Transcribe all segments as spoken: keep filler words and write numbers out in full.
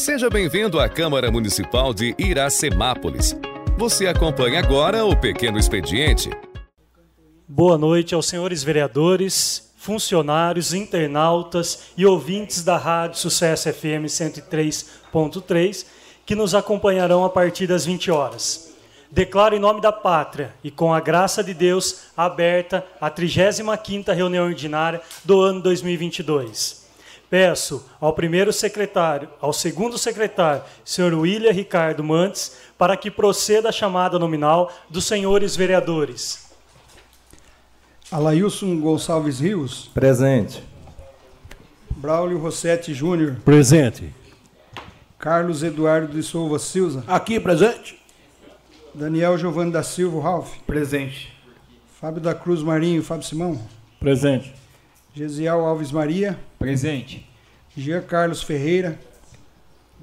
Seja bem-vindo à Câmara Municipal de Iracemápolis. Você acompanha agora o Pequeno Expediente. Boa noite aos senhores vereadores, funcionários, internautas e ouvintes da Rádio Sucesso F M cento e três ponto três, que nos acompanharão a partir das vinte horas. Declaro em nome da pátria e com a graça de Deus aberta a trigésima quinta reunião ordinária do ano dois mil e vinte e dois. Peço ao primeiro secretário, ao segundo secretário, senhor William Ricardo Mantes, para que proceda a chamada nominal dos senhores vereadores. Alaílson Gonçalves Rios. Presente. Braulio Rossetti Júnior. Presente. Carlos Eduardo de Souza Silva. Aqui, presente. Daniel Giovanni da Silva Ralf. Presente. Fábio da Cruz Marinho, Fábio Simão. Presente. Gesiel Alves Maria. Presente. Jean Carlos Ferreira.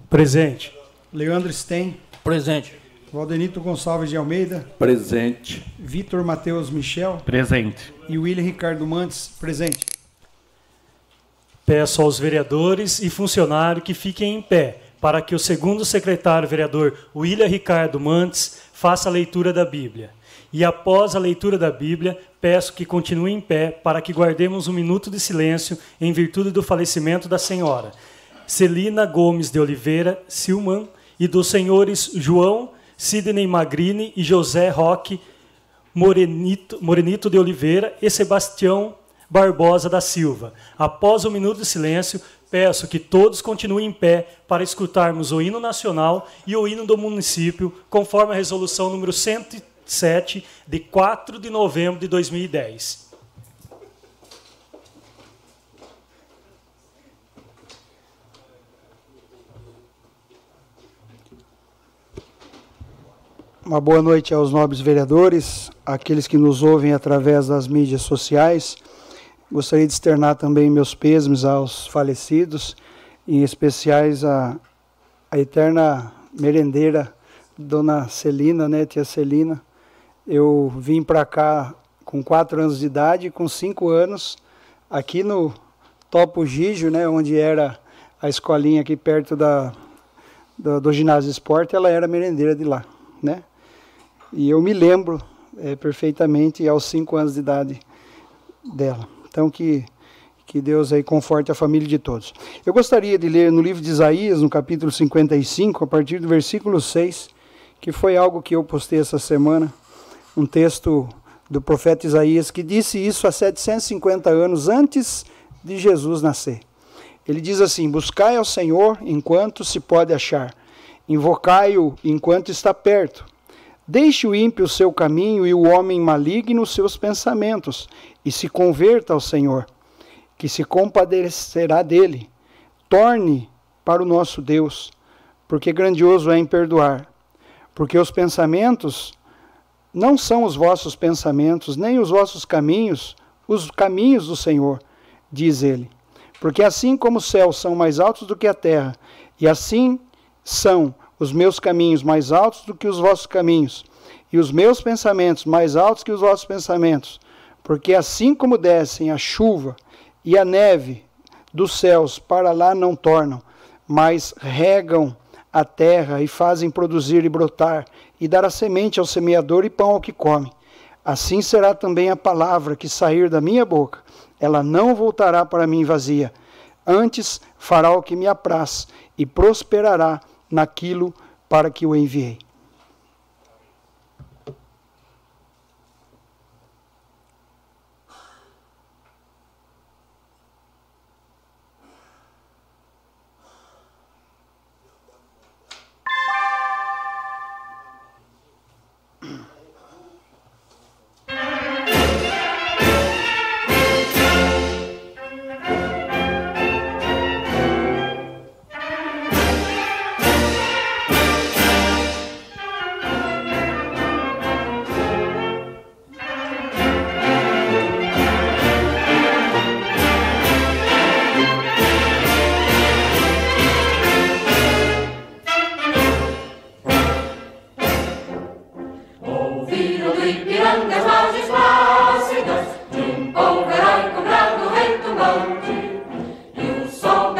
Presente. Leandro Stein. Presente. Valdenito Gonçalves de Almeida. Presente. Vitor Matheus Michel. Presente. E William Ricardo Mantes. Presente. Peço aos vereadores e funcionários que fiquem em pé para que o segundo secretário vereador William Ricardo Mantes faça a leitura da Bíblia. E após a leitura da Bíblia, peço que continue em pé para que guardemos um minuto de silêncio em virtude do falecimento da senhora Celina Gomes de Oliveira Silman e dos senhores João Sidney Magrini e José Roque Morenito, Morenito de Oliveira e Sebastião Barbosa da Silva. Após o minuto de silêncio, peço que todos continuem em pé para escutarmos o hino nacional e o hino do município, conforme a resolução número cento e sete, de quatro de novembro de dois mil e dez. Uma boa noite aos nobres vereadores, aqueles que nos ouvem através das mídias sociais. Gostaria de externar também meus pêsames aos falecidos, em especiais a, a eterna merendeira Dona Celina, né, tia Celina. Eu vim para cá com quatro anos de idade, com cinco anos, aqui no Topo Gigio, né, onde era a escolinha aqui perto da, do, do ginásio de esporte, ela era merendeira de lá, né? E eu me lembro é, perfeitamente aos cinco anos de idade dela. Então que, que Deus aí conforte a família de todos. Eu gostaria de ler no livro de Isaías, no capítulo cinquenta e cinco, a partir do versículo seis, que foi algo que eu postei essa semana, um texto do profeta Isaías, que disse isso há setecentos e cinquenta anos antes de Jesus nascer. Ele diz assim: buscai ao Senhor enquanto se pode achar, invocai-o enquanto está perto. Deixe o ímpio o seu caminho e o homem maligno os seus pensamentos, e se converta ao Senhor, que se compadecerá dele. Torne para o nosso Deus, porque grandioso é em perdoar, porque os pensamentos não são os vossos pensamentos, nem os vossos caminhos, os caminhos do Senhor, diz ele. Porque assim como os céus são mais altos do que a terra, e assim são os meus caminhos mais altos do que os vossos caminhos, e os meus pensamentos mais altos que os vossos pensamentos. Porque assim como descem a chuva e a neve dos céus, para lá não tornam, mas regam a terra e fazem produzir e brotar, e dar a semente ao semeador e pão ao que come. Assim será também a palavra que sair da minha boca. Ela não voltará para mim vazia. Antes fará o que me apraz e prosperará naquilo para que o enviei.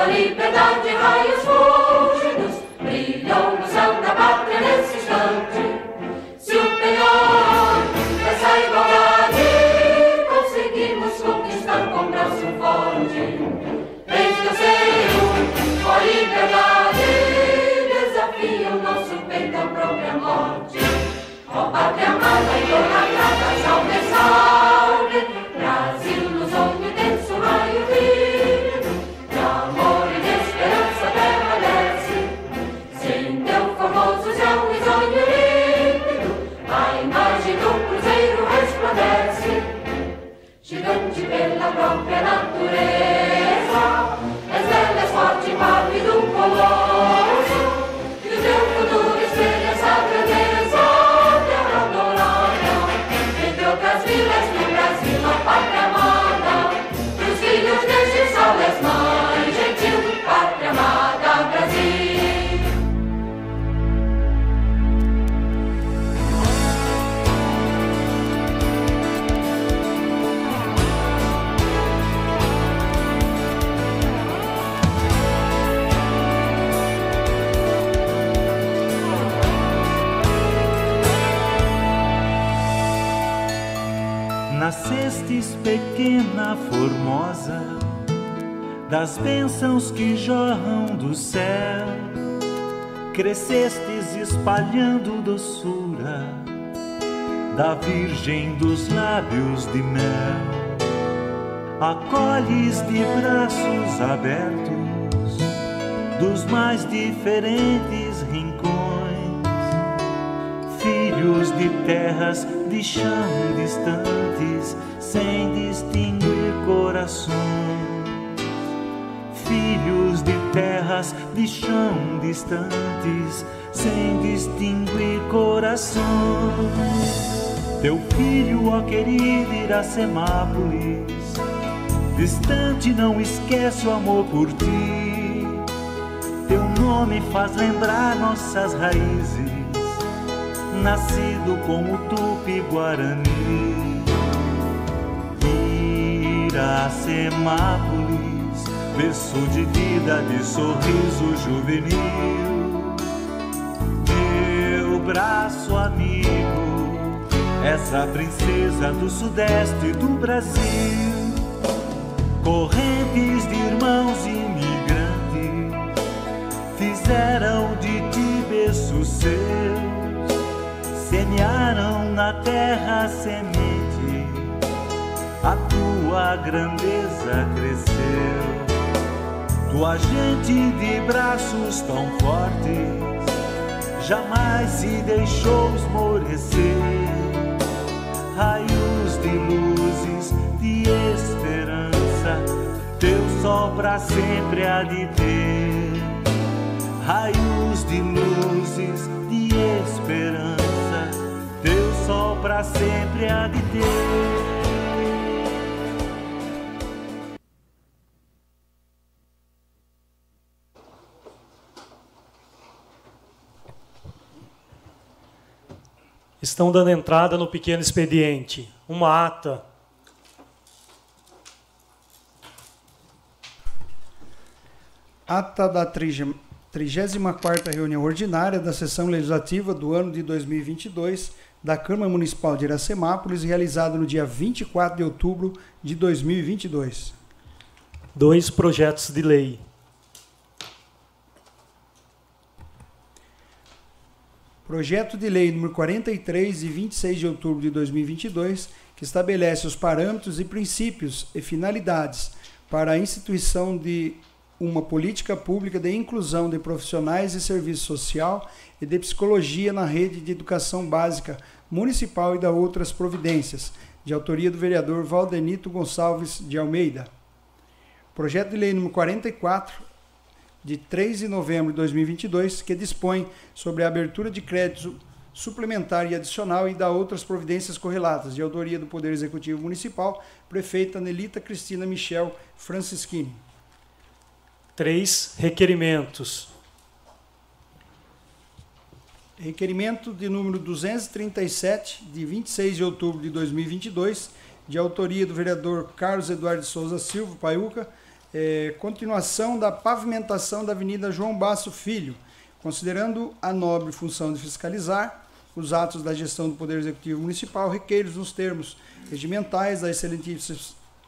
Liberdade, raios fugidos, Pequena formosa, das bênçãos que jorram do céu, crescestes espalhando doçura da Virgem dos lábios de mel. Acolhes de braços abertos dos mais diferentes rincões, filhos de terras de chão distantes, sem distinguir corações, filhos de terras de chão distantes, sem distinguir corações. Teu filho, ó querido Iracemápolis, distante não esquece o amor por ti. Teu nome faz lembrar nossas raízes, nascido com o Tupi-Guarani. Iracemápolis, berço de vida, de sorriso juvenil, meu braço amigo, essa princesa do sudeste do Brasil. Correntes de irmãos imigrantes fizeram de ti berços seus, semearam na terra semente, a tua grandeza cresceu. Tua gente de braços tão fortes jamais se deixou esmorecer. Raios de luzes, de esperança, teu sol pra sempre há de ter. Raios de luzes, de esperança, teu sol pra sempre há de ter. Estão dando entrada no pequeno expediente. Uma ata. Ata da trigésima quarta reunião ordinária da sessão legislativa do ano de dois mil e vinte e dois da Câmara Municipal de Iracemápolis, realizada no dia vinte e quatro de outubro de dois mil e vinte e dois. Dois projetos de lei. Projeto de Lei número quarenta e três, de vinte e seis de outubro de dois mil e vinte e dois, que estabelece os parâmetros e princípios e finalidades para a instituição de uma política pública de inclusão de profissionais de serviço social e de psicologia na rede de educação básica municipal e da outras providências, de autoria do vereador Valdenito Gonçalves de Almeida. Projeto de Lei número quarenta e quatro, de três de novembro de dois mil e vinte e dois, que dispõe sobre a abertura de crédito suplementar e adicional e dá outras providências correlatas, de autoria do Poder Executivo Municipal, prefeita Nelita Cristina Michel Francisquini. Três requerimentos. Requerimento de número duzentos e trinta e sete, de vinte e seis de outubro de dois mil e vinte e dois, de autoria do vereador Carlos Eduardo de Souza Silva, Paiuca, É, continuação da pavimentação da Avenida João Basso Filho, considerando a nobre função de fiscalizar os atos da gestão do Poder Executivo Municipal, requeiros nos termos regimentais da excelentíssima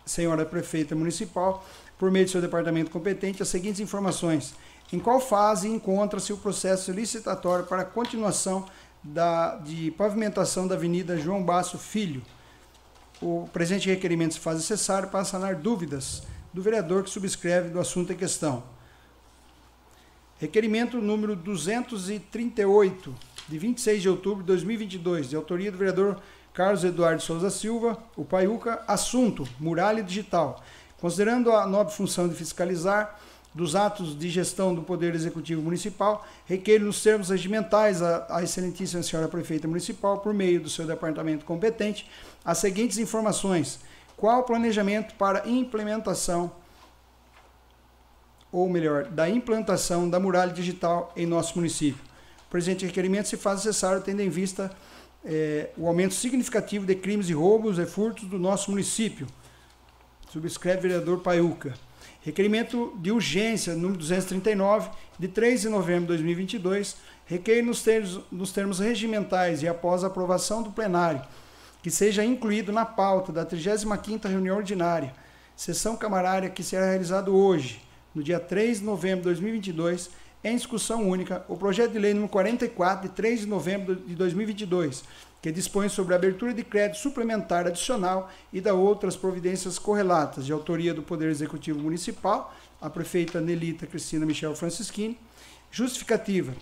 senhora prefeita municipal, por meio de seu departamento competente, as seguintes informações. Em qual fase encontra-se o processo licitatório para a continuação da, de pavimentação da Avenida João Basso Filho. O presente requerimento se faz necessário para sanar dúvidas do vereador que subscreve do assunto em questão. Requerimento número duzentos e trinta e oito, de vinte e seis de outubro de dois mil e vinte e dois, de autoria do vereador Carlos Eduardo de Souza Silva, o Paiuca, assunto, muralha digital. Considerando a nobre função de fiscalizar dos atos de gestão do Poder Executivo Municipal, requer nos termos regimentais à, à excelentíssima senhora Prefeita Municipal, por meio do seu departamento competente, as seguintes informações. Qual o planejamento para implementação, ou melhor, da implantação da muralha digital em nosso município? O presente requerimento se faz necessário tendo em vista é, o aumento significativo de crimes e roubos e furtos do nosso município. Subscreve o vereador Paiuca. Requerimento de urgência, número duzentos e trinta e nove, de três de novembro de dois mil e vinte e dois, requer nos termos, nos termos regimentais e após a aprovação do plenário, que seja incluído na pauta da trigésima quinta reunião ordinária, sessão camarária que será realizada hoje, no dia três de novembro de dois mil e vinte e dois, em discussão única, o projeto de lei número quarenta e quatro, de três de novembro de dois mil e vinte e dois, que dispõe sobre a abertura de crédito suplementar adicional e da outras providências correlatas, de autoria do Poder Executivo Municipal, a prefeita Nelita Cristina Michel Francisquini. Justificativa.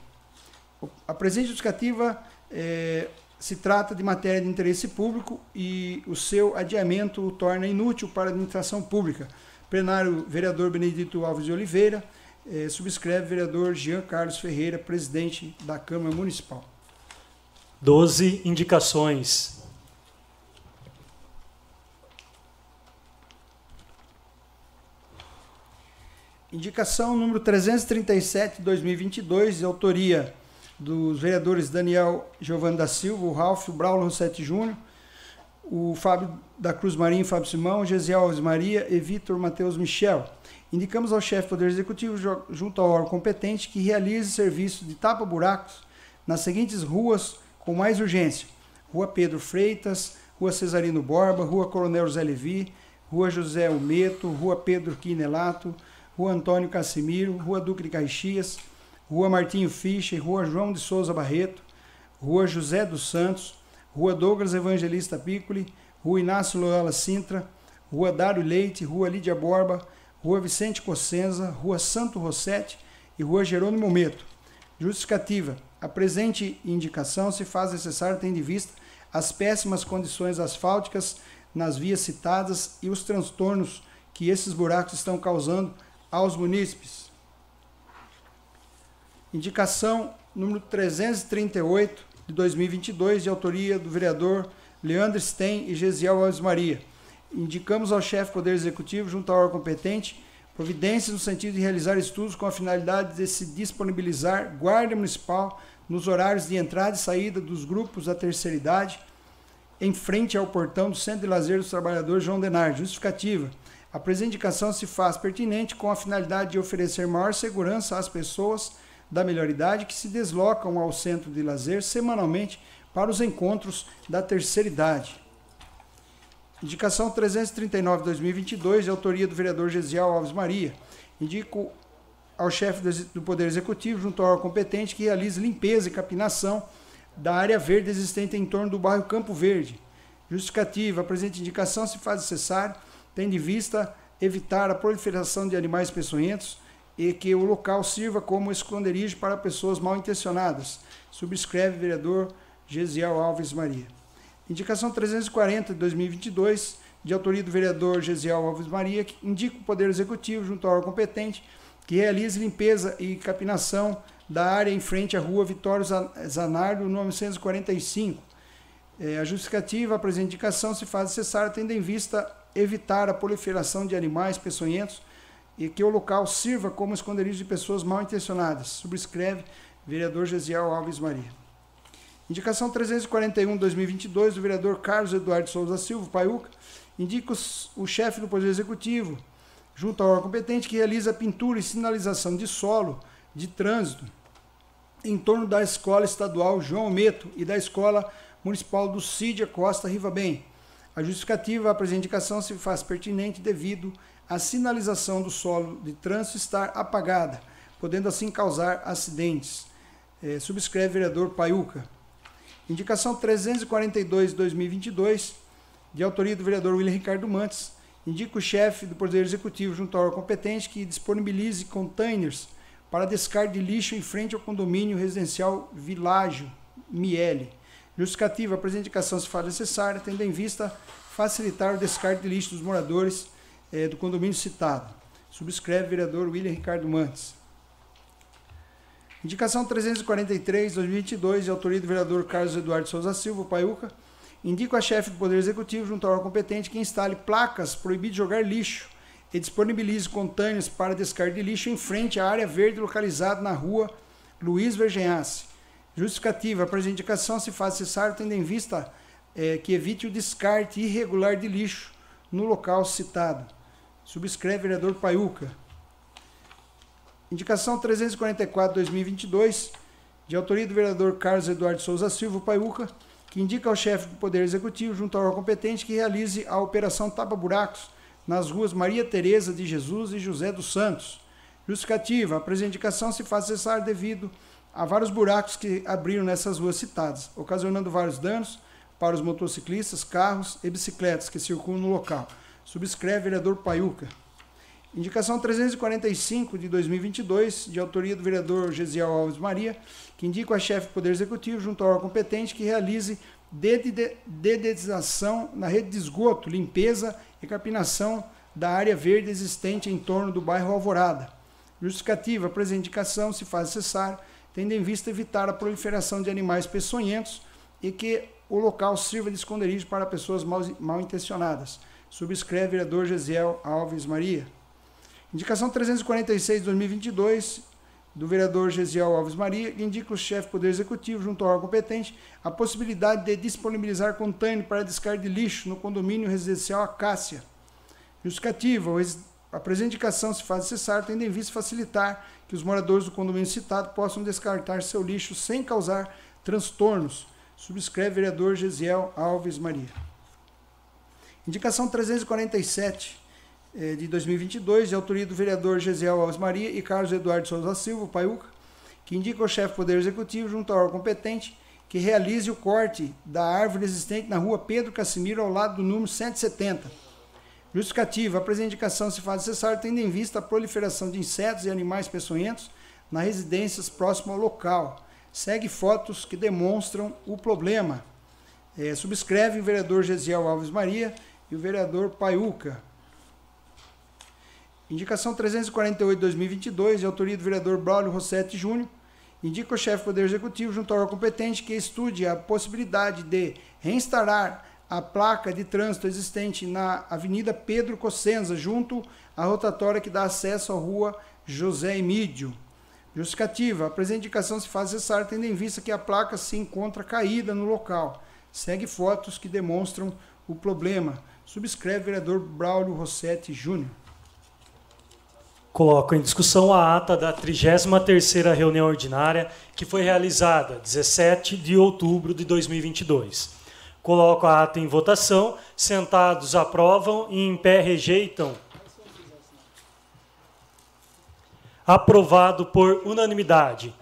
A presente justificativa é, se trata de matéria de interesse público e o seu adiamento o torna inútil para a administração pública. Plenário, vereador Benedito Alves de Oliveira. É, subscreve o vereador Jean Carlos Ferreira, presidente da Câmara Municipal. doze indicações. Indicação número trezentos e trinta e sete de dois mil e vinte e dois, de autoria dos vereadores Daniel Giovanni da Silva, o Ralf, o Braulio Rossetti Júnior, o Fábio da Cruz Marinho, Fábio Simão, Gesiel Alves Maria e Vitor Matheus Michel. Indicamos ao chefe do Poder Executivo, junto ao órgão competente, que realize serviço de tapa-buracos nas seguintes ruas com mais urgência: Rua Pedro Freitas, Rua Cesarino Borba, Rua Coronel José Levi, Rua José Meto, Rua Pedro Quinelato, Rua Antônio Casimiro, Rua Duque de Caxias, Rua Martinho Fischer, Rua João de Souza Barreto, Rua José dos Santos, Rua Douglas Evangelista Piccoli, Rua Inácio Loyola Sintra, Rua Dário Leite, Rua Lídia Borba, Rua Vicente Cossenza, Rua Santo Rossetti e Rua Jerônimo Meto. Justificativa. A presente indicação se faz necessária tendo em vista as péssimas condições asfálticas nas vias citadas e os transtornos que esses buracos estão causando aos munícipes. Indicação número trezentos e trinta e oito de dois mil e vinte e dois, de autoria do vereador Leandro Stein e Gesiel Alves Maria. Indicamos ao chefe do Poder Executivo, junto ao órgão competente, providências no sentido de realizar estudos com a finalidade de se disponibilizar guarda municipal nos horários de entrada e saída dos grupos da terceira idade em frente ao portão do Centro de Lazer dos Trabalhadores João Denar. Justificativa. A presente indicação se faz pertinente com a finalidade de oferecer maior segurança às pessoas da melhor idade que se deslocam ao Centro de Lazer semanalmente para os encontros da terceira idade. Indicação trezentos e trinta e nove de dois mil e vinte e dois, de autoria do vereador Gesiel Alves Maria. Indico ao chefe do Poder Executivo, junto ao órgão competente, que realize limpeza e capinação da área verde existente em torno do bairro Campo Verde. Justificativa. A presente indicação se faz necessária, tendo em vista evitar a proliferação de animais peçonhentos e que o local sirva como esconderijo para pessoas mal intencionadas. Subscreve o vereador Gesiel Alves Maria. Indicação trezentos e quarenta de dois mil e vinte e dois, de autoria do vereador Gesiel Alves Maria, que indica o Poder Executivo, junto ao órgão competente, que realize limpeza e capinação da área em frente à rua Vitório Zanardo, novecentos e quarenta e cinco. É, a justificativa, a presente indicação se faz necessária, tendo em vista evitar a proliferação de animais peçonhentos e que o local sirva como esconderijo de pessoas mal intencionadas. Subscreve vereador Gesiel Alves Maria. Indicação trezentos e quarenta e um de dois mil e vinte e dois, do vereador Carlos Eduardo de Souza Silva, Paiuca, indica o chefe do Poder Executivo, junto ao órgão competente, que realiza pintura e sinalização de solo de trânsito em torno da Escola Estadual João Meto e da Escola Municipal do Cídia Costa Rivabem. A justificativa à presente indicação se faz pertinente devido à sinalização do solo de trânsito estar apagada, podendo assim causar acidentes. É, subscreve o vereador Paiuca. Indicação trezentos e quarenta e dois de dois mil e vinte e dois, de autoria do vereador William Ricardo Mantes, indica o chefe do Poder Executivo junto ao órgão competente que disponibilize containers para descarte de lixo em frente ao condomínio residencial Villaggio Miele. Justificativa, a presente indicação se faz necessária, tendo em vista facilitar o descarte de lixo dos moradores eh, do condomínio citado. Subscreve o vereador William Ricardo Mantes. Indicação trezentos e quarenta e três de dois mil e vinte e dois, de autoria do vereador Carlos Eduardo de Souza Silva, Paiuca, indica a chefe do Poder Executivo, junto ao órgão competente, que instale placas proibindo jogar lixo e disponibilize contêineres para descarte de lixo em frente à área verde localizada na rua Luiz Vergenhace. Justificativa, a presente indicação se faz necessária tendo em vista é, que evite o descarte irregular de lixo no local citado. Subscreve vereador Paiuca. Indicação trezentos e quarenta e quatro de dois mil e vinte e dois, de autoria do vereador Carlos Eduardo de Souza Silva, Paiuca, que indica ao chefe do Poder Executivo, junto ao órgão competente, que realize a operação Tapa Buracos nas ruas Maria Tereza de Jesus e José dos Santos. Justificativa, a presente indicação se faz necessária devido a vários buracos que abriram nessas ruas citadas, ocasionando vários danos para os motociclistas, carros e bicicletas que circulam no local. Subscreve vereador Paiuca. Indicação trezentos e quarenta e cinco de dois mil e vinte e dois, de autoria do vereador Gesiel Alves Maria, que indica a chefe do Poder Executivo, junto ao órgão competente, que realize dedetização na rede de esgoto, limpeza e capinação da área verde existente em torno do bairro Alvorada. Justificativa, a presente indicação se faz necessária, tendo em vista evitar a proliferação de animais peçonhentos e que o local sirva de esconderijo para pessoas mal, mal intencionadas. Subscreve vereador Gesiel Alves Maria. Indicação trezentos e quarenta e seis de dois mil e vinte e dois, do vereador Gesiel Alves Maria, que indica o chefe do Poder Executivo, junto ao órgão competente, a possibilidade de disponibilizar container para descarte de lixo no condomínio residencial Acácia. Justificativa, a presente indicação se faz necessária, tendo em vista facilitar que os moradores do condomínio citado possam descartar seu lixo sem causar transtornos. Subscreve vereador Gesiel Alves Maria. Indicação trezentos e quarenta e sete de dois mil e vinte e dois, de autoria do vereador Gesiel Alves Maria e Carlos Eduardo Souza Silva, Paiuca, que indica ao chefe do Poder Executivo, junto ao órgão competente, que realize o corte da árvore existente na rua Pedro Cassimiro, ao lado do número cento e setenta. Justificativa, a presente indicação se faz necessária, tendo em vista a proliferação de insetos e animais peçonhentos nas residências próximas ao local. Segue fotos que demonstram o problema. É, subscreve o vereador Gesiel Alves Maria e o vereador Paiuca. Indicação trezentos e quarenta e oito de dois mil e vinte e dois, de autoria do vereador Braulio Rossetti Júnior, indica o chefe do Poder Executivo, junto ao órgão competente, que estude a possibilidade de reinstalar a placa de trânsito existente na Avenida Pedro Cossenza, junto à rotatória que dá acesso à rua José Emídio. Justificativa, a presente indicação se faz necessária, tendo em vista que a placa se encontra caída no local. Segue fotos que demonstram o problema. Subscreve o vereador Braulio Rossetti Júnior. Coloco em discussão a ata da trigésima terceira reunião ordinária, que foi realizada dezessete de outubro de dois mil e vinte e dois. Coloco a ata em votação. Sentados aprovam e em pé rejeitam. Aprovado por unanimidade.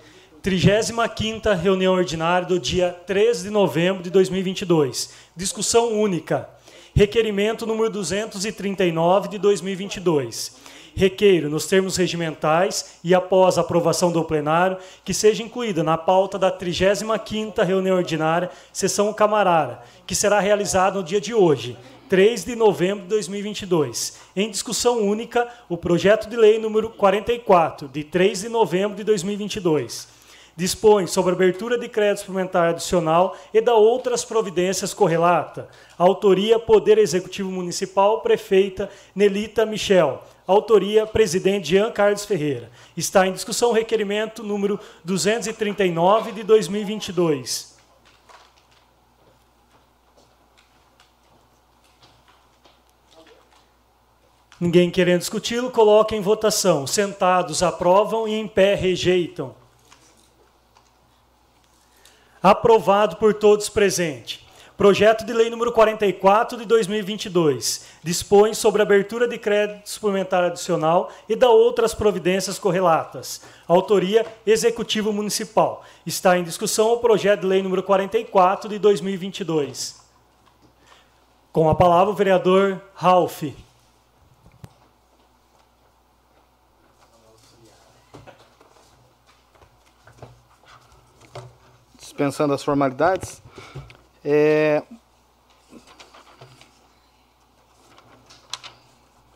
trigésima quinta reunião ordinária do dia três de novembro de dois mil e vinte e dois. Discussão única. Requerimento número duzentos e trinta e nove de dois mil e vinte e dois. Requeiro, nos termos regimentais e após a aprovação do plenário, que seja incluída na pauta da trigésima quinta reunião ordinária, sessão Camarara, que será realizada no dia de hoje, três de novembro de dois mil e vinte e dois. Em discussão única, o projeto de lei número quarenta e quatro, de três de novembro de dois mil e vinte e dois. Dispõe sobre a abertura de crédito suplementar adicional e da outras providências correlata. Autoria, Poder Executivo Municipal, Prefeita Nelita Michel. Autoria, presidente Jean Carlos Ferreira. Está em discussão o requerimento número duzentos e trinta e nove de dois mil e vinte e dois. Ninguém querendo discuti-lo, coloca em votação. Sentados aprovam e em pé rejeitam. Aprovado por todos presentes. Projeto de Lei número quarenta e quatro de dois mil e vinte e dois dispõe sobre abertura de crédito suplementar adicional e dá outras providências correlatas. Autoria, Executivo Municipal. Está em discussão o projeto de lei número quarenta e quatro de dois mil e vinte e dois. Com a palavra o vereador Ralf. Dispensando as formalidades. É...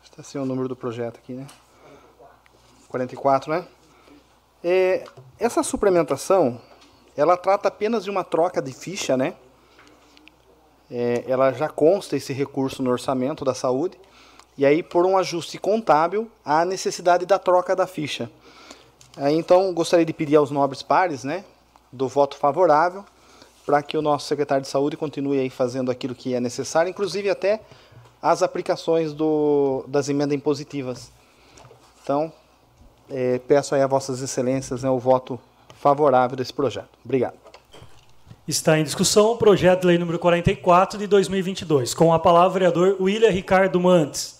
Está sem o número do projeto aqui, né? quarenta e quatro, né? É... Essa suplementação, ela trata apenas de uma troca de ficha, né? É... Ela já consta esse recurso no orçamento da saúde. E aí, por um ajuste contábil, há necessidade da troca da ficha. Aí, então, gostaria de pedir aos nobres pares, né? Do voto favorável, para que o nosso secretário de saúde continue aí fazendo aquilo que é necessário, inclusive até as aplicações do, das emendas impositivas. Então, é, peço aí a vossas excelências, né, o voto favorável desse projeto. Obrigado. Está em discussão o projeto de lei número quarenta e quatro de dois mil e vinte e dois. Com a palavra o vereador William Ricardo Mantes.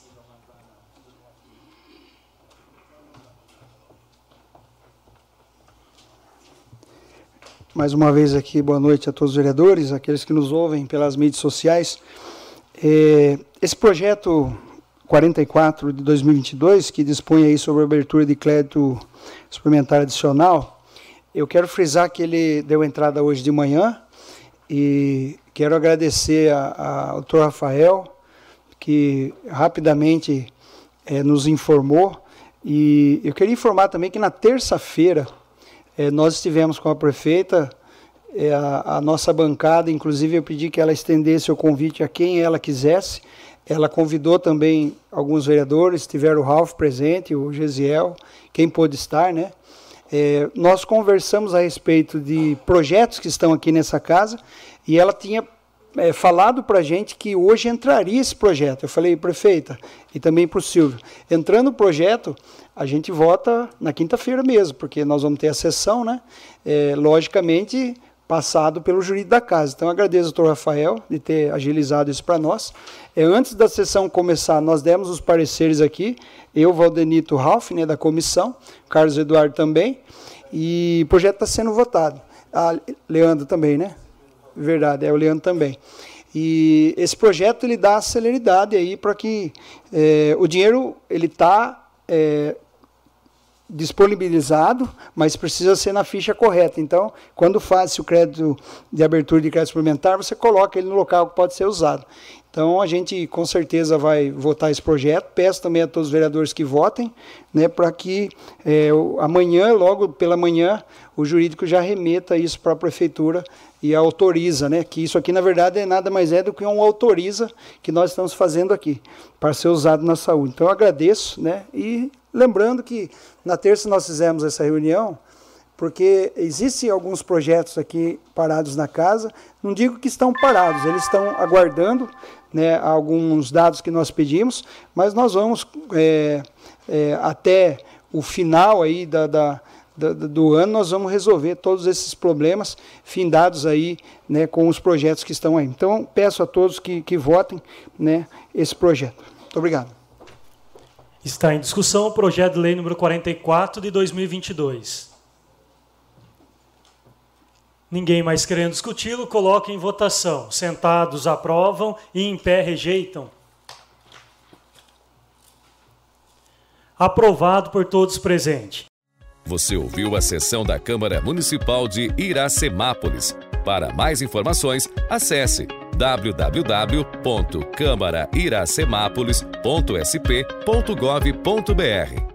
Mais uma vez aqui, boa noite a todos os vereadores, aqueles que nos ouvem pelas mídias sociais. Esse projeto quarenta e quatro de dois mil e vinte e dois, que dispõe aí sobre a abertura de crédito suplementar adicional, eu quero frisar que ele deu entrada hoje de manhã e quero agradecer ao doutor Rafael, que rapidamente é, nos informou. E eu queria informar também que na terça-feira, É, nós estivemos com a prefeita, é, a, a nossa bancada, inclusive eu pedi que ela estendesse o convite a quem ela quisesse. Ela convidou também alguns vereadores, tiveram o Ralf presente, o Gesiel, quem pôde estar, né? É, nós conversamos a respeito de projetos que estão aqui nessa casa e ela tinha é, falado para a gente que hoje entraria esse projeto. Eu falei, prefeita, e também para o Silvio, entrando o projeto, a gente vota na quinta-feira mesmo, porque nós vamos ter a sessão, né? É, logicamente, passado pelo jurídico da casa. Então, agradeço ao doutor Rafael de ter agilizado isso para nós. É, antes da sessão começar, nós demos os pareceres aqui, eu, Valdenito Ralf, né, da comissão, Carlos Eduardo também, e o projeto está sendo votado. Ah, Leandro também, né? Verdade, é o Leandro também. E esse projeto ele dá celeridade aí para que é, o dinheiro ele está... É, disponibilizado, mas precisa ser na ficha correta. Então, quando faz o crédito de abertura de crédito suplementar, você coloca ele no local que pode ser usado. Então, a gente, com certeza, vai votar esse projeto. Peço também a todos os vereadores que votem, né, para que é, amanhã, logo pela manhã, o jurídico já remeta isso para a prefeitura e autoriza, né, que isso aqui, na verdade, é nada mais é do que um autoriza que nós estamos fazendo aqui, para ser usado na saúde. Então, eu agradeço, né, e lembrando que na terça nós fizemos essa reunião, porque existem alguns projetos aqui parados na casa, não digo que estão parados, eles estão aguardando, né, alguns dados que nós pedimos, mas nós vamos é, é, até o final aí da, da, da, do ano, nós vamos resolver todos esses problemas findados aí, né, com os projetos que estão aí. Então, peço a todos que, que votem, né, esse projeto. Muito obrigado. Está em discussão o projeto de lei número quarenta e quatro de dois mil e vinte e dois. Ninguém mais querendo discuti-lo, coloque em votação. Sentados aprovam e em pé rejeitam. Aprovado por todos presentes. Você ouviu a sessão da Câmara Municipal de Iracemápolis. Para mais informações, acesse w w w ponto câmara iracemápolis ponto s p ponto gov ponto br.